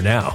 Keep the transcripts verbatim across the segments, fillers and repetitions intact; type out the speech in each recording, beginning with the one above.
now.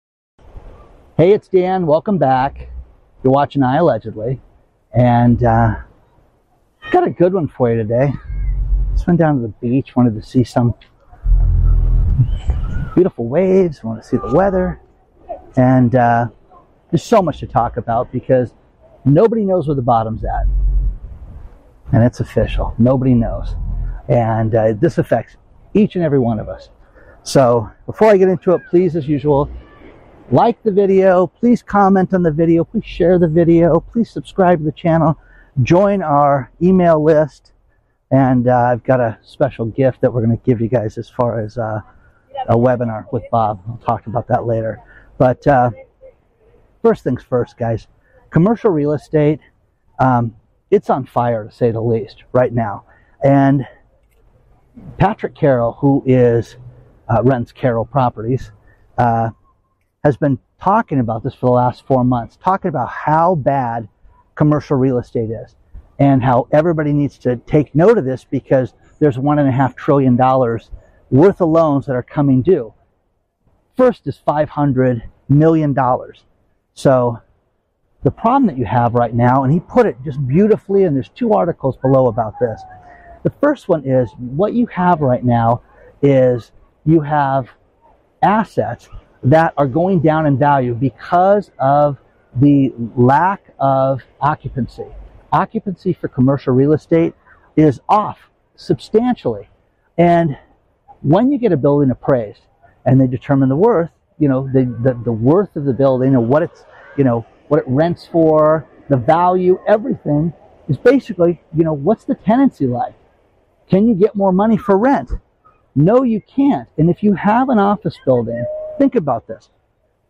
Hey, it's Dan. Welcome back. You're watching I Allegedly. And uh, got a good one for you today. Just went down to the beach. Wanted to see some beautiful waves. Want to see the weather. And uh, there's so much to talk about because nobody knows where the bottom's at. And it's official. Nobody knows. And uh, this affects each and every one of us. So before I get into it, please, as usual, like the video. Please comment on the video. Please share the video. Please subscribe to the channel. Join our email list. And uh, I've got a special gift that we're going to give you guys as far as uh, a webinar with Bob. I'll talk about that later. But uh, first things first, guys. Commercial real estate. Um, It's on fire, to say the least, right now. And Patrick Carroll, who is uh, runs Carroll Properties, uh, has been talking about this for the last four months, talking about how bad commercial real estate is and how everybody needs to take note of this because there's one and a half trillion dollars worth of loans that are coming due. First is five hundred million dollars. So the problem that you have right now, and he put it just beautifully, and there's two articles below about this. The first one is what you have right now is you have assets that are going down in value because of the lack of occupancy. Occupancy for commercial real estate is off substantially. And when you get a building appraised and they determine the worth, you know, the, the, the worth of the building and what it's, you know, what it rents for, the value, everything is basically, you know, what's the tenancy like? Can you get more money for rent? No, you can't. And if you have an office building, think about this.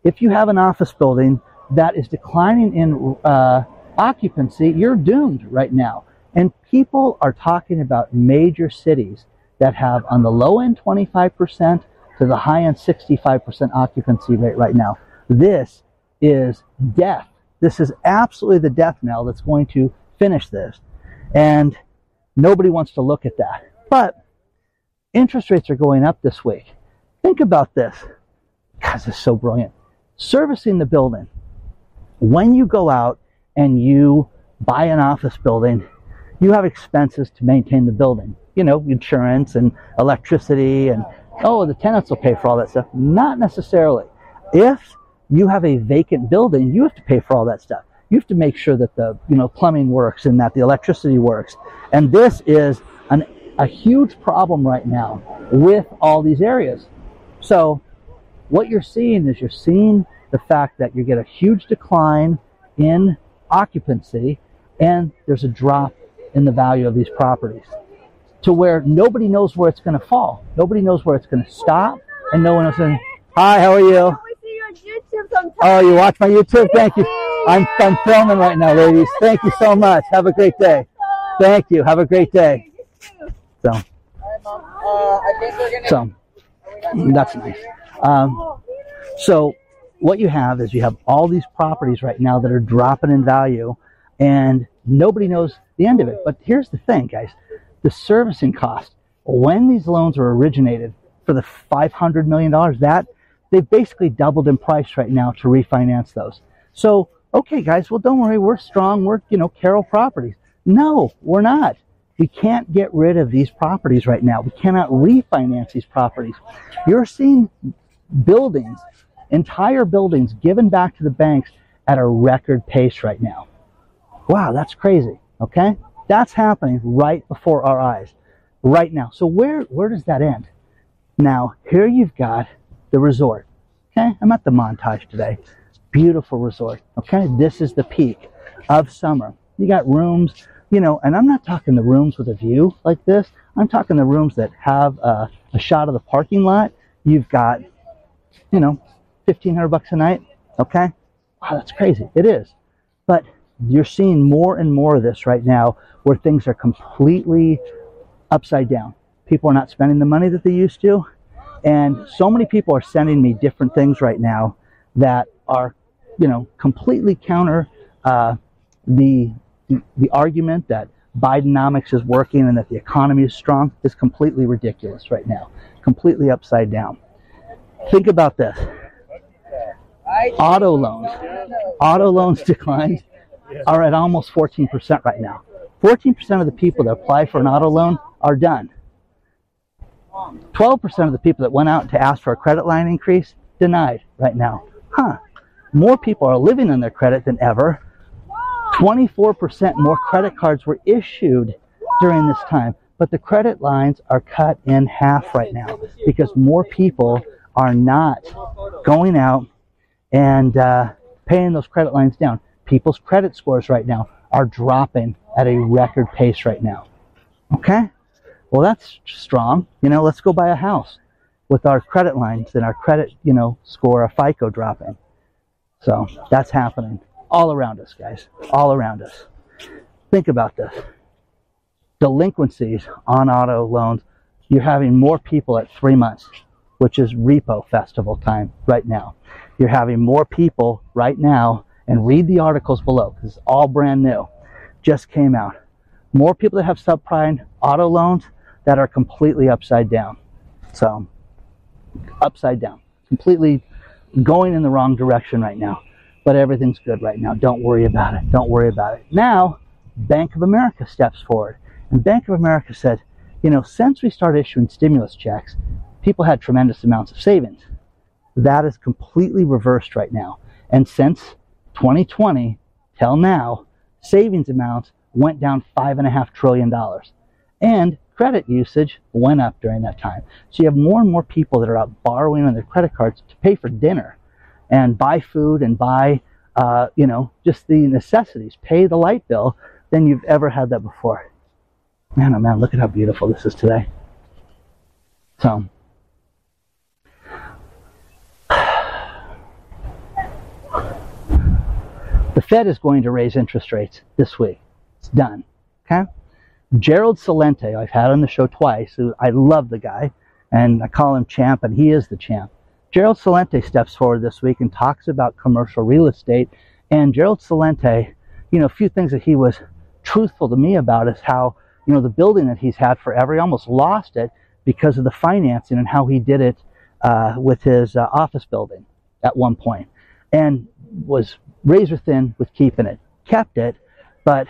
If you have an office building that is declining in uh, occupancy, you're doomed right now. And people are talking about major cities that have on the low end twenty-five percent to the high end sixty-five percent occupancy rate right now. This is death. This is absolutely the death knell that's going to finish this. And nobody wants to look at that. But interest rates are going up this week. Think about this. God, this is so brilliant. Servicing the building. When you go out and you buy an office building, you have expenses to maintain the building. You know, insurance and electricity and, oh, the tenants will pay for all that stuff. Not necessarily. If you have a vacant building, you have to pay for all that stuff. You have to make sure that the, you know, plumbing works and that the electricity works. And this is an, a huge problem right now with all these areas. So what you're seeing is you're seeing the fact that you get a huge decline in occupancy and there's a drop in the value of these properties to where nobody knows where it's going to fall. Nobody knows where it's going to stop. And no one else is, hi, how are you? Oh, you watch my YouTube? Thank you. I'm, I'm filming right now, ladies. Thank you so much. Have a great day. Thank you. Have a great day. So, so that's nice. Um, so what you have is you have all these properties right now that are dropping in value, and nobody knows the end of it. But here's the thing, guys. The servicing cost, when these loans were originated for the five hundred million dollars, that they've basically doubled in price right now to refinance those. So, okay, guys, well, don't worry. We're strong. We're, you know, Carroll Properties. No, we're not. We can't get rid of these properties right now. We cannot refinance these properties. You're seeing buildings, entire buildings given back to the banks at a record pace right now. Wow, that's crazy, okay? That's happening right before our eyes right now. So where, where does that end? Now, here you've got the resort. Okay, I'm at the Montage today. Beautiful resort. Okay, this is the peak of summer. You got rooms, you know, and I'm not talking the rooms with a view like this. I'm talking the rooms that have uh, a shot of the parking lot. You've got, you know, fifteen hundred bucks a night. Okay. Wow, that's crazy. It is. But you're seeing more and more of this right now where things are completely upside down. People are not spending the money that they used to. And so many people are sending me different things right now that are, you know, completely counter uh, the, the the argument that Bidenomics is working and that the economy is strong. Is completely ridiculous right now, completely upside down. Think about this. Auto loans, auto loans declined are at almost fourteen percent right now. fourteen percent of the people that apply for an auto loan are done. twelve percent of the people that went out to ask for a credit line increase denied right now. Huh. More people are living on their credit than ever. twenty-four percent more credit cards were issued during this time. But the credit lines are cut in half right now because more people are not going out and uh, paying those credit lines down. People's credit scores right now are dropping at a record pace right now. Okay? Well, that's strong. You know, let's go buy a house with our credit lines and our credit, you know, score, a FICO dropping. So that's happening all around us, guys, all around us. Think about this. Delinquencies on auto loans, you're having more people at three months, which is repo festival time right now. You're having more people right now, and read the articles below because it's all brand new, just came out. More people that have subprime auto loans that are completely upside down. So upside down, completely going in the wrong direction right now, but everything's good right now. Don't worry about it. Don't worry about it. Now, Bank of America steps forward, and Bank of America said, you know, since we started issuing stimulus checks, people had tremendous amounts of savings. That is completely reversed right now. And since twenty twenty till now, savings amounts went down five and a half trillion dollars, and credit usage went up during that time. So you have more and more people that are out borrowing on their credit cards to pay for dinner and buy food and buy, uh, you know, just the necessities, pay the light bill, than you've ever had that before. Man, oh man, look at how beautiful this is today. So, the Fed is going to raise interest rates this week. It's done. Okay? Gerald Celente, I've had on the show twice, who I love the guy, and I call him champ, and he is the champ. Gerald Celente steps forward this week and talks about commercial real estate. And Gerald Celente, you know, a few things that he was truthful to me about is how, you know, the building that he's had forever, he almost lost it because of the financing and how he did it uh, with his uh, office building at one point, and was razor thin with keeping it, kept it. But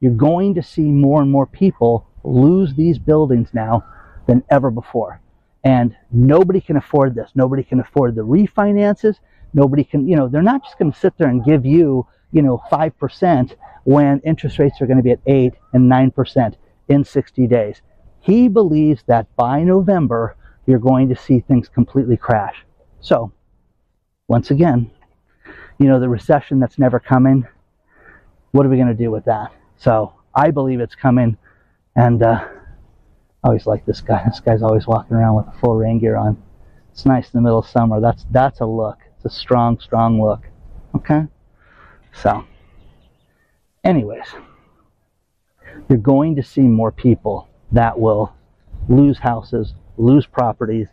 you're going to see more and more people lose these buildings now than ever before. And nobody can afford this. Nobody can afford the refinances. Nobody can, you know, they're not just going to sit there and give you, you know, five percent when interest rates are going to be at eight and nine percent in sixty days. He believes that by November, you're going to see things completely crash. So once again, you know, the recession that's never coming, what are we going to do with that? So I believe it's coming, and uh, I always like this guy. This guy's always walking around with a full rain gear on. It's nice in the middle of summer. That's, that's a look. It's a strong, strong look. Okay? So anyways, you're going to see more people that will lose houses, lose properties,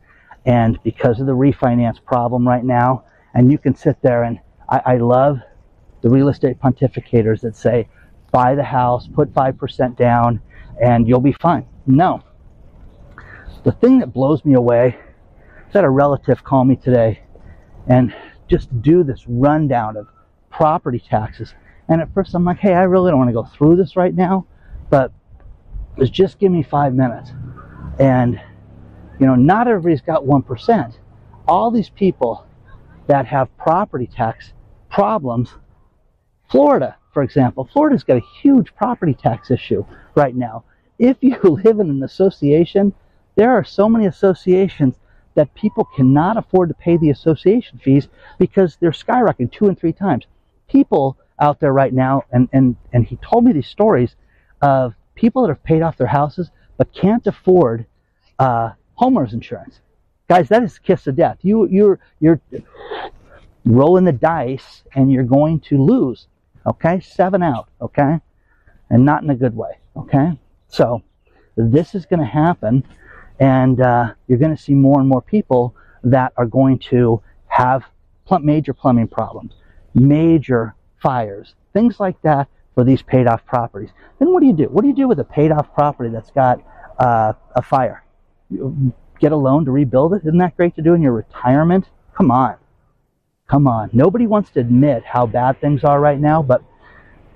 and because of the refinance problem right now. And you can sit there, and I, I love the real estate pontificators that say, buy the house, put five percent down, and you'll be fine. No. The thing that blows me away is that a relative called me today and just do this rundown of property taxes. And at first I'm like, hey, I really don't want to go through this right now, but just just give me five minutes. And, you know, not everybody's got one percent. All these people that have property tax problems. Florida, for example. Florida's got a huge property tax issue right now. If you live in an association, there are so many associations that people cannot afford to pay the association fees because they're skyrocketing two and three times. People out there right now, and, and, and he told me these stories of people that have paid off their houses but can't afford uh, homeowners insurance. Guys, that is a kiss of death. You, you're, you're, rolling the dice and you're going to lose, okay? Seven out, okay? And not in a good way, okay? So this is going to happen, and uh, you're going to see more and more people that are going to have plumb, major plumbing problems, major fires, things like that for these paid-off properties. Then what do you do? What do you do with a paid-off property that's got uh, a fire? You get a loan to rebuild it? Isn't that great to do in your retirement? Come on. Come on. Nobody wants to admit how bad things are right now, but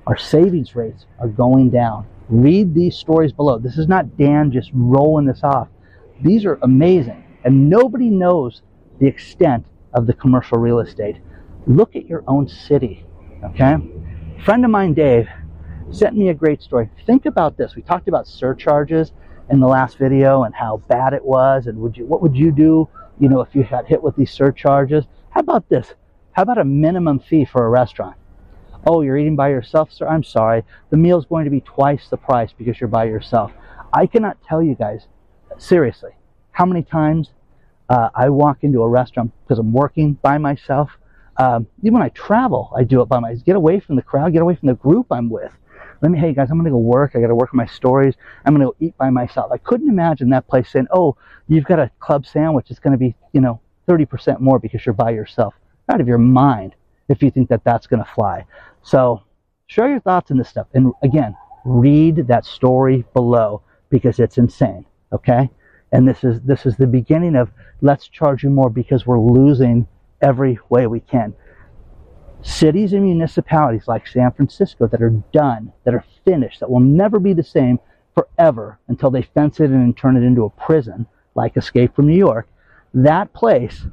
our savings rates are going down. Read these stories below. This is not Dan just rolling this off. These are amazing. And nobody knows the extent of the commercial real estate. Look at your own city, okay? A friend of mine, Dave, sent me a great story. Think about this. We talked about surcharges in the last video and how bad it was, and would you, what would you do, you know, if you got hit with these surcharges? How about this? How about a minimum fee for a restaurant? Oh, you're eating by yourself, sir? I'm sorry. The meal's going to be twice the price because you're by yourself. I cannot tell you guys, seriously, how many times uh, I walk into a restaurant because I'm working by myself. Um, even when I travel, I do it by myself. Get away from the crowd. Get away from the group I'm with. Let me, hey, guys, I'm going to go work. I got to work on my stories. I'm going to go eat by myself. I couldn't imagine that place saying, oh, you've got a club sandwich. It's going to be, you know, thirty percent more because you're by yourself. Out of your mind if you think that that's going to fly. So share your thoughts on this stuff. And again, read that story below because it's insane, okay? And this is, this is the beginning of let's charge you more because we're losing every way we can. Cities and municipalities like San Francisco that are done, that are finished, that will never be the same forever until they fence it in and turn it into a prison like Escape from New York, that place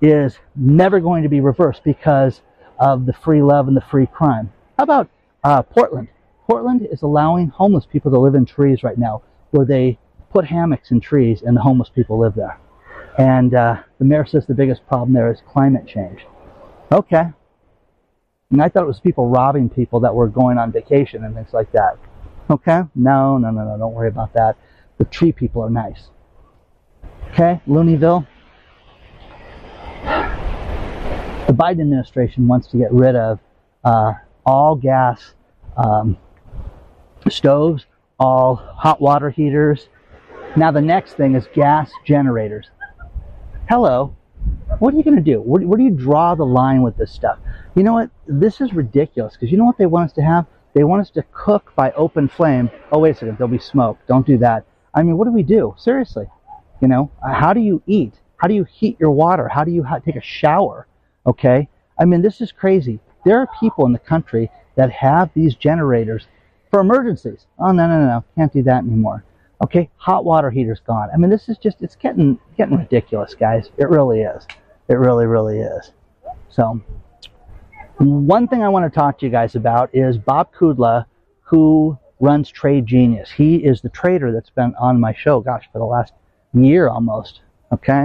is never going to be reversed because of the free love and the free crime. How about uh, Portland? Portland is allowing homeless people to live in trees right now, where they put hammocks in trees and the homeless people live there. And uh, the mayor says the biggest problem there is climate change. Okay. And I thought it was people robbing people that were going on vacation and things like that. Okay. No, no, no, no. Don't worry about that. The tree people are nice. Okay. Looneyville. The Biden administration wants to get rid of uh, all gas um, stoves, all hot water heaters. Now the next thing is gas generators. Hello, what are you going to do? Where, where do you draw the line with this stuff? You know what? This is ridiculous because you know what they want us to have? They want us to cook by open flame. Oh, wait a second, there'll be smoke. Don't do that. I mean, what do we do? Seriously, you know, how do you eat? How do you heat your water? How do you ha- take a shower? Okay, I mean, this is crazy. There are people in the country that have these generators for emergencies. Oh, no, no, no, no, can't do that anymore. Okay, hot water heater's gone. I mean, this is just, it's getting getting ridiculous, guys. It really is. It really, really is. So, one thing I want to talk to you guys about is Bob Kudla, who runs Trade Genius. He is the trader that's been on my show, gosh, for the last year almost, okay?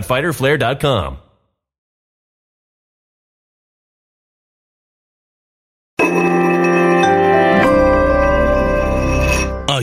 fighter flare dot com. A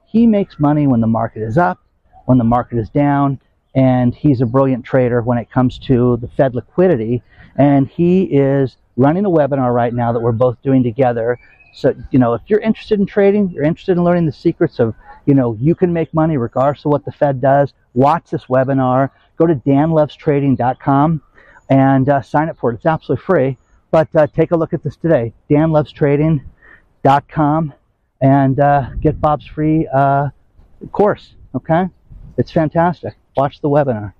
He makes money when the market is up, when the market is down, and he's a brilliant trader when it comes to the Fed liquidity. And he is running a webinar right now that we're both doing together. So, you know, if you're interested in trading, you're interested in learning the secrets of, you know, you can make money regardless of what the Fed does, watch this webinar. Go to Dan Loves Trading dot com and uh, sign up for it. It's absolutely free. But uh, take a look at this today, Dan Loves Trading dot com. And uh, get Bob's free uh, course, okay? It's fantastic. Watch the webinar.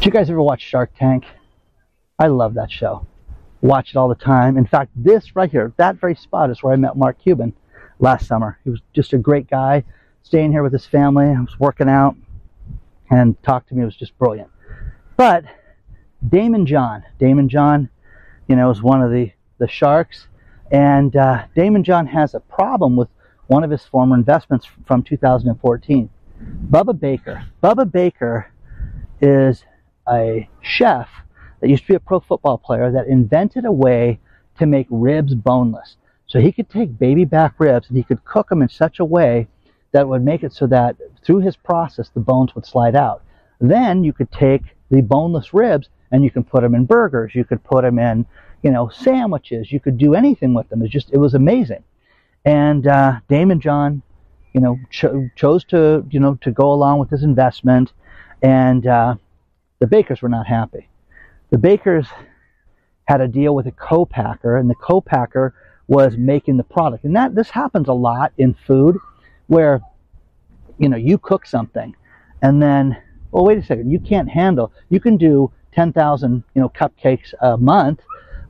Did you guys ever watch Shark Tank? I love that show. Watch it all the time. In fact, this right here, that very spot is where I met Mark Cuban last summer. He was just a great guy, staying here with his family. I was working out and talked to me. It was just brilliant. But Daymond John, Daymond John, you know, is one of the, the sharks. And uh, Daymond John has a problem with one of his former investments from two thousand fourteen, Bubba Baker. Bubba Baker is a chef that used to be a pro football player that invented a way to make ribs boneless. So he could take baby back ribs and he could cook them in such a way that would make it so that through his process, the bones would slide out. Then you could take the boneless ribs, and you can put them in burgers. You could put them in, you know, sandwiches. You could do anything with them. It's just, it was amazing. And uh, Daymond John, you know, cho- chose to, you know, to go along with his investment, and uh, the Bakers were not happy. The Bakers had a deal with a co-packer, and the co-packer was making the product. And that this happens a lot in food, where, you know, you cook something, and then, well, wait a second, you can't handle, you can do ten thousand, you know, cupcakes a month,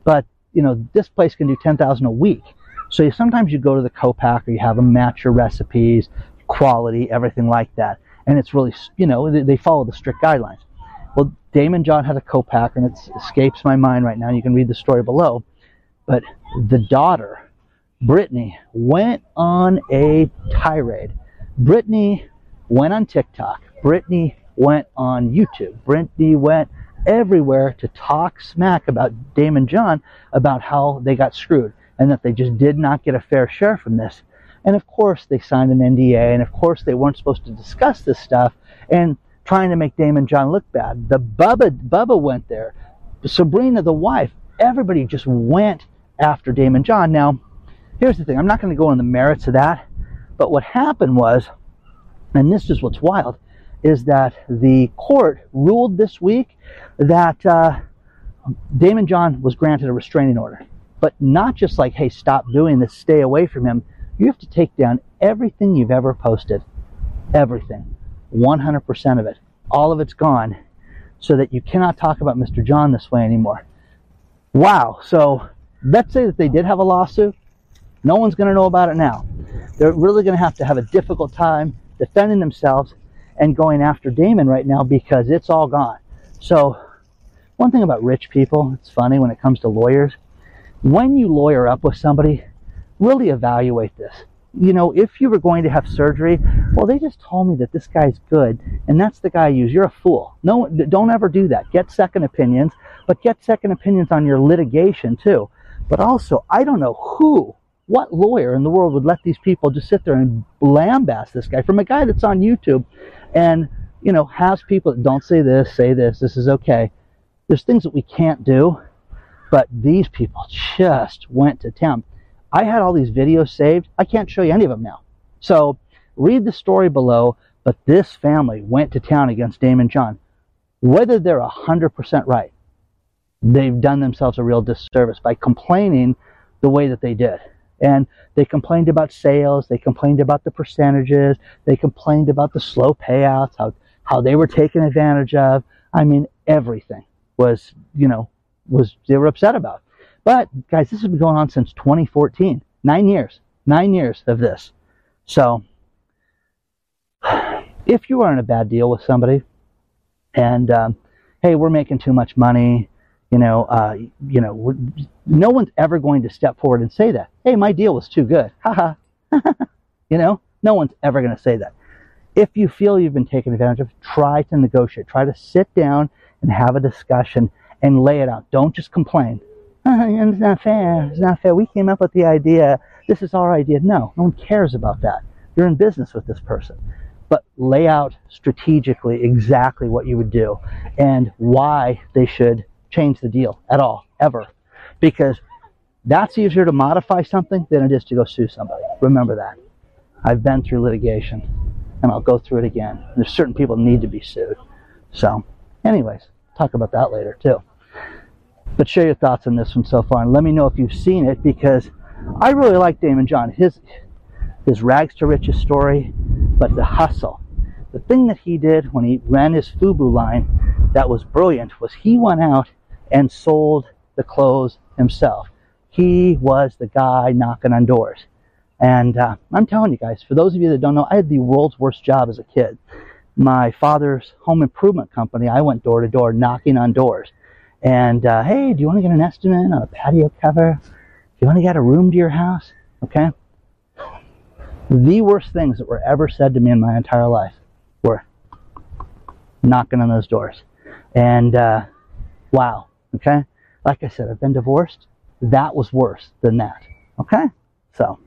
but, you know, this place can do ten thousand a week. So you, sometimes you go to the co-packer, you have them match your recipes, quality, everything like that. And it's really, you know, they, they follow the strict guidelines. Well, Daymond John had a co-packer, and it escapes my mind right now. You can read the story below. But the daughter, Brittany, went on a tirade. Brittany went on TikTok. Brittany went on YouTube. Brittany went everywhere to talk smack about Daymond John, about how they got screwed and that they just did not get a fair share from this. And of course they signed an N D A, and of course they weren't supposed to discuss this stuff, and trying to make Daymond John look bad. The Bubba, Bubba went there. Sabrina, the wife, everybody just went after Daymond John. Now, here's the thing. I'm not going to go on the merits of that, but what happened was, and this is what's wild, is that the court ruled this week that uh, Daymond John was granted a restraining order. But not just like, hey, stop doing this, stay away from him. You have to take down everything you've ever posted. Everything. one hundred percent of it. All of it's gone. So that you cannot talk about Mister John this way anymore. Wow. So let's say that they did have a lawsuit. No one's going to know about it now. they're really going to have to have a difficult time defending themselves and going after Daymond right now because it's all gone. So one thing about rich people, it's funny when it comes to lawyers, when you lawyer up with somebody, really evaluate this. You know, if you were going to have surgery, well, they just told me that this guy's good, and that's the guy I use. You're a fool. No, don't ever do that. Get second opinions, but get second opinions on your litigation too. But also, I don't know who, what lawyer in the world would let these people just sit there and lambaste this guy from a guy that's on YouTube and, you know, has people that don't say this, say this, this is okay. There's things that we can't do, but these people just went to town. I had all these videos saved. I can't show you any of them now. So read the story below, but this family went to town against Daymond John. Whether they're one hundred percent right, they've done themselves a real disservice by complaining the way that they did. And they complained about sales. They complained about the percentages. They complained about the slow payouts, how, how they were taken advantage of. I mean, everything was, you know, was they were upset about. But, guys, this has been going on since twenty fourteen. Nine years. Nine years of this. So, if you are in a bad deal with somebody, and, um, hey, we're making too much money, you know, uh, you know, no one's ever going to step forward and say that. Hey, my deal was too good. Ha ha. You know, no one's ever going to say that. If you feel you've been taken advantage of, try to negotiate. Try to sit down and have a discussion and lay it out. Don't just complain. Uh, it's not fair. It's not fair. We came up with the idea. This is our idea. No, no one cares about that. You're in business with this person. But lay out strategically exactly what you would do and why they should change the deal at all, ever. Because that's easier to modify something than it is to go sue somebody. Remember that. I've been through litigation, and I'll go through it again. There's certain people need to be sued. So, anyways, talk about that later, too. But share your thoughts on this one so far, and let me know if you've seen it, because I really like Daymond John. His his rags to riches story, but the hustle. The thing that he did when he ran his FUBU line that was brilliant was he went out and sold the clothes himself. He was the guy knocking on doors. And uh, I'm telling you guys, for those of you that don't know, I had the world's worst job as a kid. My father's home improvement company, I went door to door knocking on doors. And, uh, hey, do you want to get an estimate on a patio cover? Do you want to get a room to your house? Okay? The worst things that were ever said to me in my entire life were knocking on those doors. And, uh, wow. Okay? Like I said, I've been divorced. That was worse than that. Okay? So,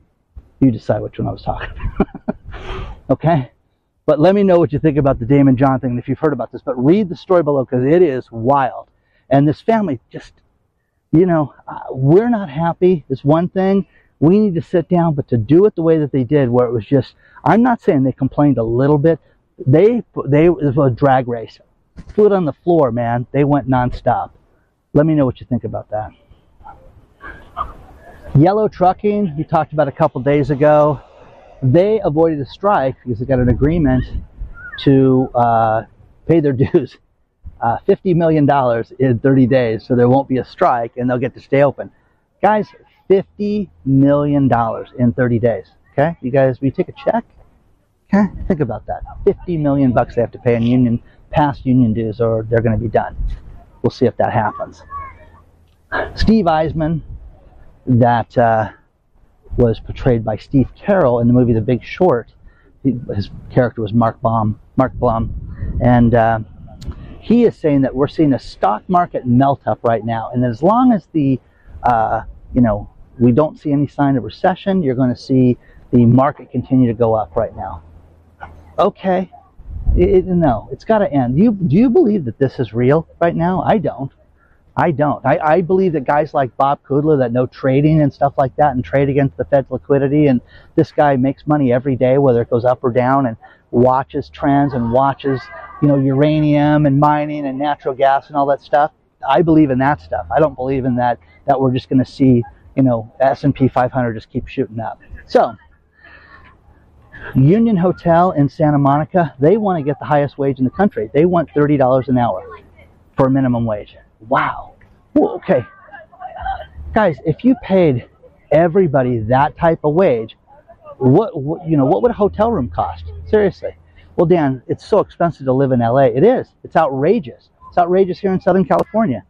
you decide which one I was talking about. Okay? But let me know what you think about the Daymond John thing, if you've heard about this. But read the story below, because it is wild. And this family just, you know, uh, we're not happy is one thing. We need to sit down, but to do it the way that they did, where it was just, I'm not saying they complained a little bit. They, they it was a drag race. Foot on the floor, man. They went nonstop. Let me know what you think about that. Yellow Trucking, we talked about a couple days ago. They avoided a strike because they got an agreement to uh, pay their dues. Uh, fifty million dollars in thirty days, so there won't be a strike, and they'll get to stay open. Guys, fifty million dollars in thirty days, okay? You guys, will you take a check? Okay, think about that. fifty million bucks they have to pay in union, past union dues, or they're going to be done. We'll see if that happens. Steve Eisman, that uh, was portrayed by Steve Carroll in the movie The Big Short. He, his character was Mark Baum, Mark Baum, and... Uh, He is saying that we're seeing a stock market melt up right now, and as long as the, uh, you know, we don't see any sign of recession, you're going to see the market continue to go up right now. Okay, it, it, no, it's got to end. You do you believe that this is real right now? I don't. I don't. I, I believe that guys like Bob Kudla that know trading and stuff like that, and trade against the Fed's liquidity, and this guy makes money every day, whether it goes up or down, and watches trends and watches. You know, uranium and mining and natural gas and all that stuff. I believe in that stuff. I don't believe in that, that we're just going to see, you know, S and P five hundred just keep shooting up. So, Union Hotel in Santa Monica, they want to get the highest wage in the country. They want thirty dollars an hour for a minimum wage. Wow. Ooh, okay. Guys, if you paid everybody that type of wage, what, what you know, what would a hotel room cost? Seriously. Well, Dan, it's so expensive to live in L A. It is. It's outrageous. It's outrageous here in Southern California.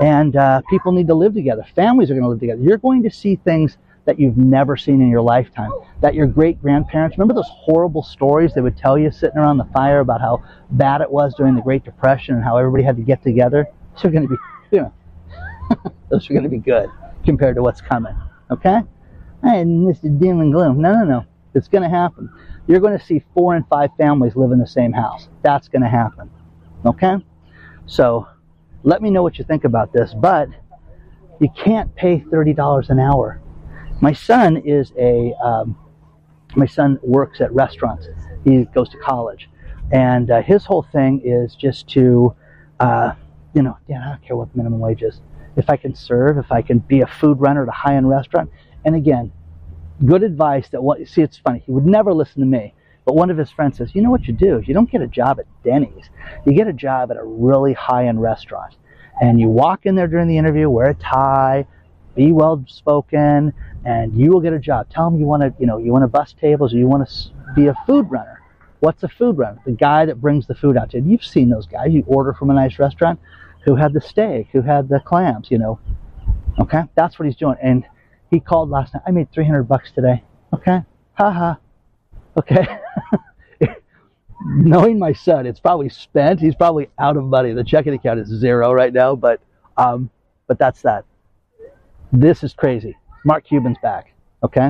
And uh, people need to live together. Families are going to live together. You're going to see things that you've never seen in your lifetime, that your great-grandparents, remember those horrible stories they would tell you sitting around the fire about how bad it was during the Great Depression and how everybody had to get together? Those are going to be, you know, those are going to be good compared to what's coming, okay? And this is doom and gloom. No, no, no. It's going to happen. You're going to see four and five families live in the same house. That's going to happen, okay? So let me know what you think about this, but you can't pay thirty dollars an hour. My son is a, um, my son works at restaurants. He goes to college. And uh, his whole thing is just to, uh, you know, Dan, I don't care what the minimum wage is. If I can serve, if I can be a food runner at a high-end restaurant. And again, good advice that, what, see, it's funny. He would never listen to me. But one of his friends says, you know what you do is you don't get a job at Denny's. You get a job at a really high-end restaurant. And you walk in there during the interview, wear a tie, be well-spoken, and you will get a job. Tell them you want to, you know, you want to bus tables or you want to be a food runner. What's a food runner? The guy that brings the food out to you. You've seen those guys. You order from a nice restaurant who had the steak, who had the clams, you know. Okay? That's what he's doing. And he called last night. I made three hundred bucks today. Okay? Ha-ha. Okay? Knowing my son, it's probably spent. He's probably out of money. The checking account is zero right now, but um, but that's that. This is crazy. Mark Cuban's back, okay?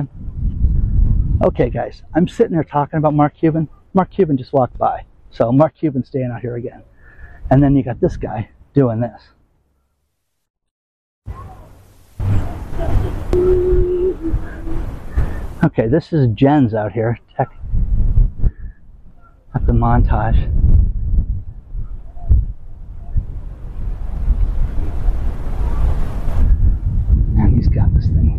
Okay, guys, I'm sitting there talking about Mark Cuban. Mark Cuban just walked by. So Mark Cuban's staying out here again. And then you got this guy doing this. Okay, this is Jen's out here tech at the montage. He's got this thing.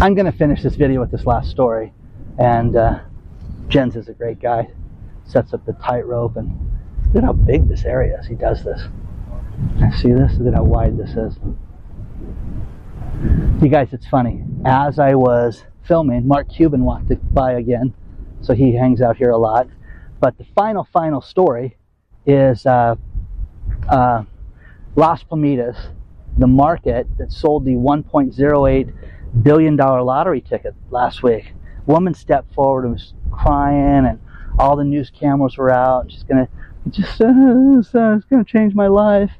I'm going to finish this video with this last story. And uh, Jens is a great guy. Sets up the tightrope, and look at how big this area is. He does this. See this? Look at how wide this is. You guys, it's funny. As I was filming, Mark Cuban walked by again, so he hangs out here a lot. But the final, final story is uh, uh, Las Palmitas, the market that sold the one point oh eight billion dollar lottery ticket last week. A woman stepped forward and was crying, and all the news cameras were out. She's going to just uh, it's, uh, it's going to change my life.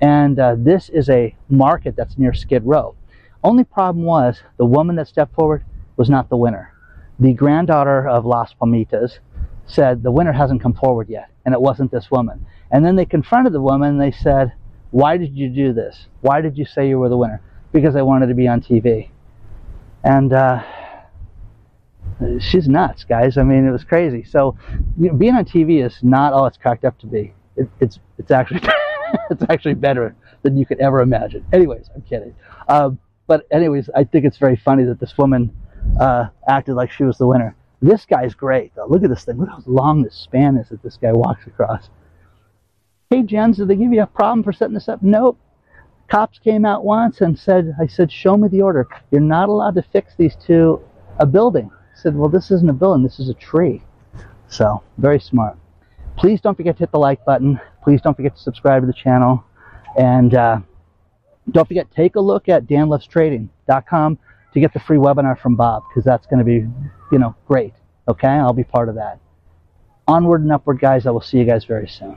And uh, this is a market that's near Skid Row. Only problem was the woman that stepped forward was not the winner. The granddaughter of Las Palmitas said the winner hasn't come forward yet, and it wasn't this woman. And then they confronted the woman and they said, why did you do this? Why did you say you were the winner? Because I wanted to be on T V. And uh, she's nuts, guys. I mean, it was crazy. So you know, being on T V is not all it's cracked up to be. It, it's it's actually it's actually better than you could ever imagine. Anyways, I'm kidding. Uh, but anyways, I think it's very funny that this woman uh, acted like she was the winner. This guy's great, though. Look at this thing. Look how long this span is that this guy walks across. Hey, Jens, did they give you a problem for setting this up? Nope. Cops came out once and said, I said, show me the order. You're not allowed to fix these to a building. Said, well, this isn't a building, this is a tree. So, very smart. Please don't forget to hit the like button. Please don't forget to subscribe to the channel. And uh, don't forget, take a look at Dan Loves Trading dot com to get the free webinar from Bob, because that's going to be, you know, great. Okay? I'll be part of that. Onward and upward, guys. I will see you guys very soon.